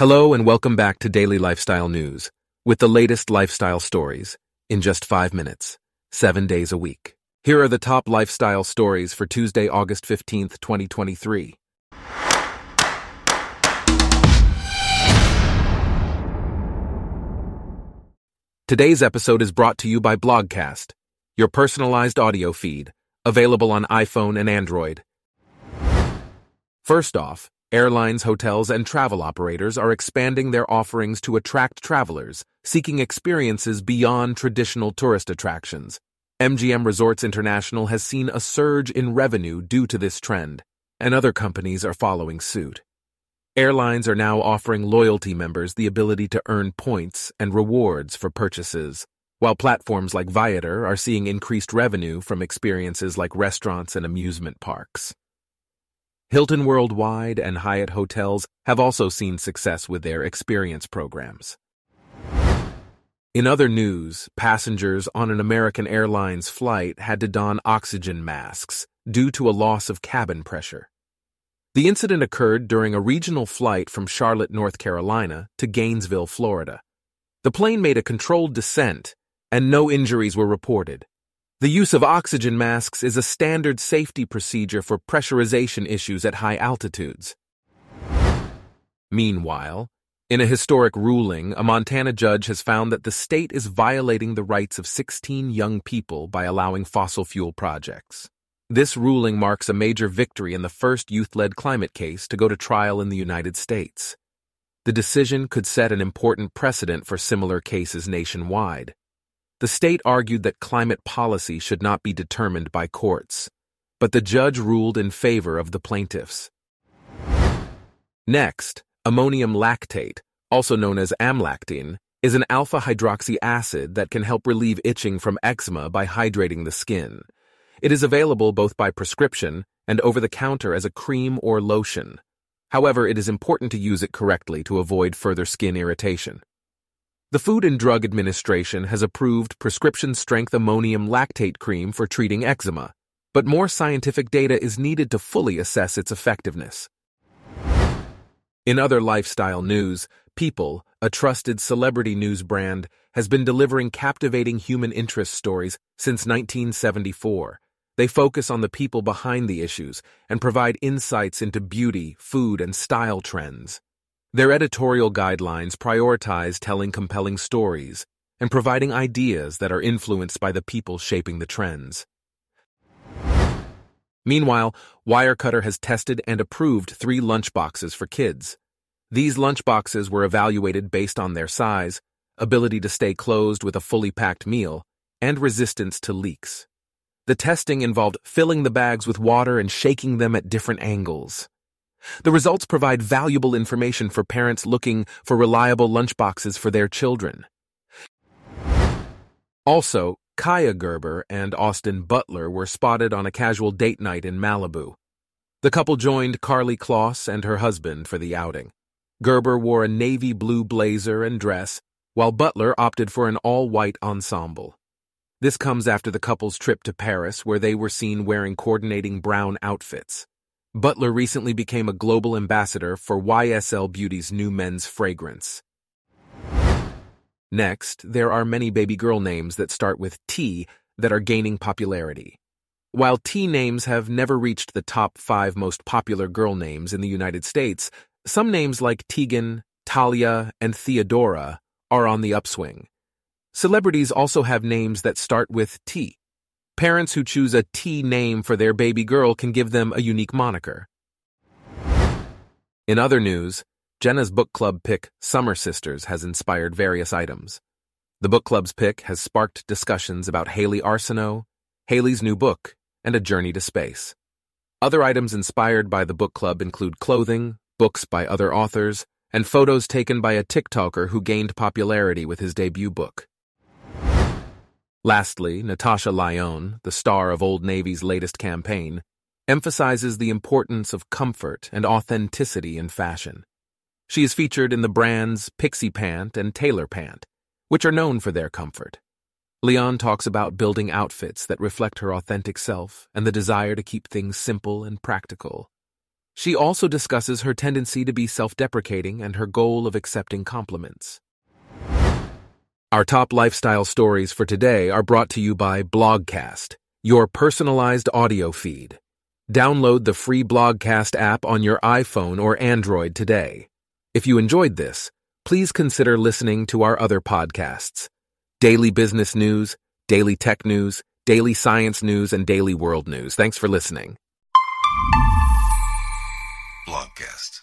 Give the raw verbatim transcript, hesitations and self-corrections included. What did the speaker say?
Hello and welcome back to Daily Lifestyle News, with the latest lifestyle stories, in just five minutes, seven days a week. Here are the top lifestyle stories for Tuesday, August fifteenth, twenty twenty-three. Today's episode is brought to you by Blogcast, your personalized audio feed, available on iPhone and Android. First off, airlines, hotels, and travel operators are expanding their offerings to attract travelers seeking experiences beyond traditional tourist attractions. M G M Resorts International has seen a surge in revenue due to this trend, and other companies are following suit. Airlines are now offering loyalty members the ability to earn points and rewards for purchases, while platforms like Viator are seeing increased revenue from experiences like restaurants and amusement parks. Hilton Worldwide and Hyatt Hotels have also seen success with their experience programs. In other news, passengers on an American Airlines flight had to don oxygen masks due to a loss of cabin pressure. The incident occurred during a regional flight from Charlotte, North Carolina to Gainesville, Florida. The plane made a controlled descent, and no injuries were reported. The use of oxygen masks is a standard safety procedure for pressurization issues at high altitudes. Meanwhile, in a historic ruling, a Montana judge has found that the state is violating the rights of sixteen young people by allowing fossil fuel projects. This ruling marks a major victory in the first youth-led climate case to go to trial in the United States. The decision could set an important precedent for similar cases nationwide. The state argued that climate policy should not be determined by courts, but the judge ruled in favor of the plaintiffs. Next, ammonium lactate, also known as amlactine, is an alpha-hydroxy acid that can help relieve itching from eczema by hydrating the skin. It is available both by prescription and over-the-counter as a cream or lotion. However, it is important to use it correctly to avoid further skin irritation. The Food and Drug Administration has approved prescription-strength ammonium lactate cream for treating eczema, but more scientific data is needed to fully assess its effectiveness. In other lifestyle news, People, a trusted celebrity news brand, has been delivering captivating human interest stories since nineteen seventy-four. They focus on the people behind the issues and provide insights into beauty, food, and style trends. Their editorial guidelines prioritize telling compelling stories and providing ideas that are influenced by the people shaping the trends. Meanwhile, Wirecutter has tested and approved three lunchboxes for kids. These lunchboxes were evaluated based on their size, ability to stay closed with a fully packed meal, and resistance to leaks. The testing involved filling the bags with water and shaking them at different angles. The results provide valuable information for parents looking for reliable lunchboxes for their children. Also, Kaia Gerber and Austin Butler were spotted on a casual date night in Malibu. The couple joined Karlie Kloss and her husband for the outing. Gerber wore a navy blue blazer and dress, while Butler opted for an all-white ensemble. This comes after the couple's trip to Paris, where they were seen wearing coordinating brown outfits. Butler recently became a global ambassador for Y S L Beauty's new men's fragrance. Next, there are many baby girl names that start with T that are gaining popularity. While T names have never reached the top five most popular girl names in the United States, some names like Tegan, Talia, and Theodora are on the upswing. Celebrities also have names that start with T. Parents who choose a T name for their baby girl can give them a unique moniker. In other news, Jenna's book club pick, Summer Sisters, has inspired various items. The book club's pick has sparked discussions about Haley Arsenault, Haley's new book, and a journey to space. Other items inspired by the book club include clothing, books by other authors, and photos taken by a TikToker who gained popularity with his debut book. Lastly, Natasha Lyonne, the star of Old Navy's latest campaign, emphasizes the importance of comfort and authenticity in fashion. She is featured in the brands Pixie Pant and Tailor Pant, which are known for their comfort. Lyonne talks about building outfits that reflect her authentic self and the desire to keep things simple and practical. She also discusses her tendency to be self-deprecating and her goal of accepting compliments. Our top lifestyle stories for today are brought to you by Blogcast, your personalized audio feed. Download the free Blogcast app on your iPhone or Android today. If you enjoyed this, please consider listening to our other podcasts: Daily Business News, Daily Tech News, Daily Science News, and Daily World News. Thanks for listening. Blogcast.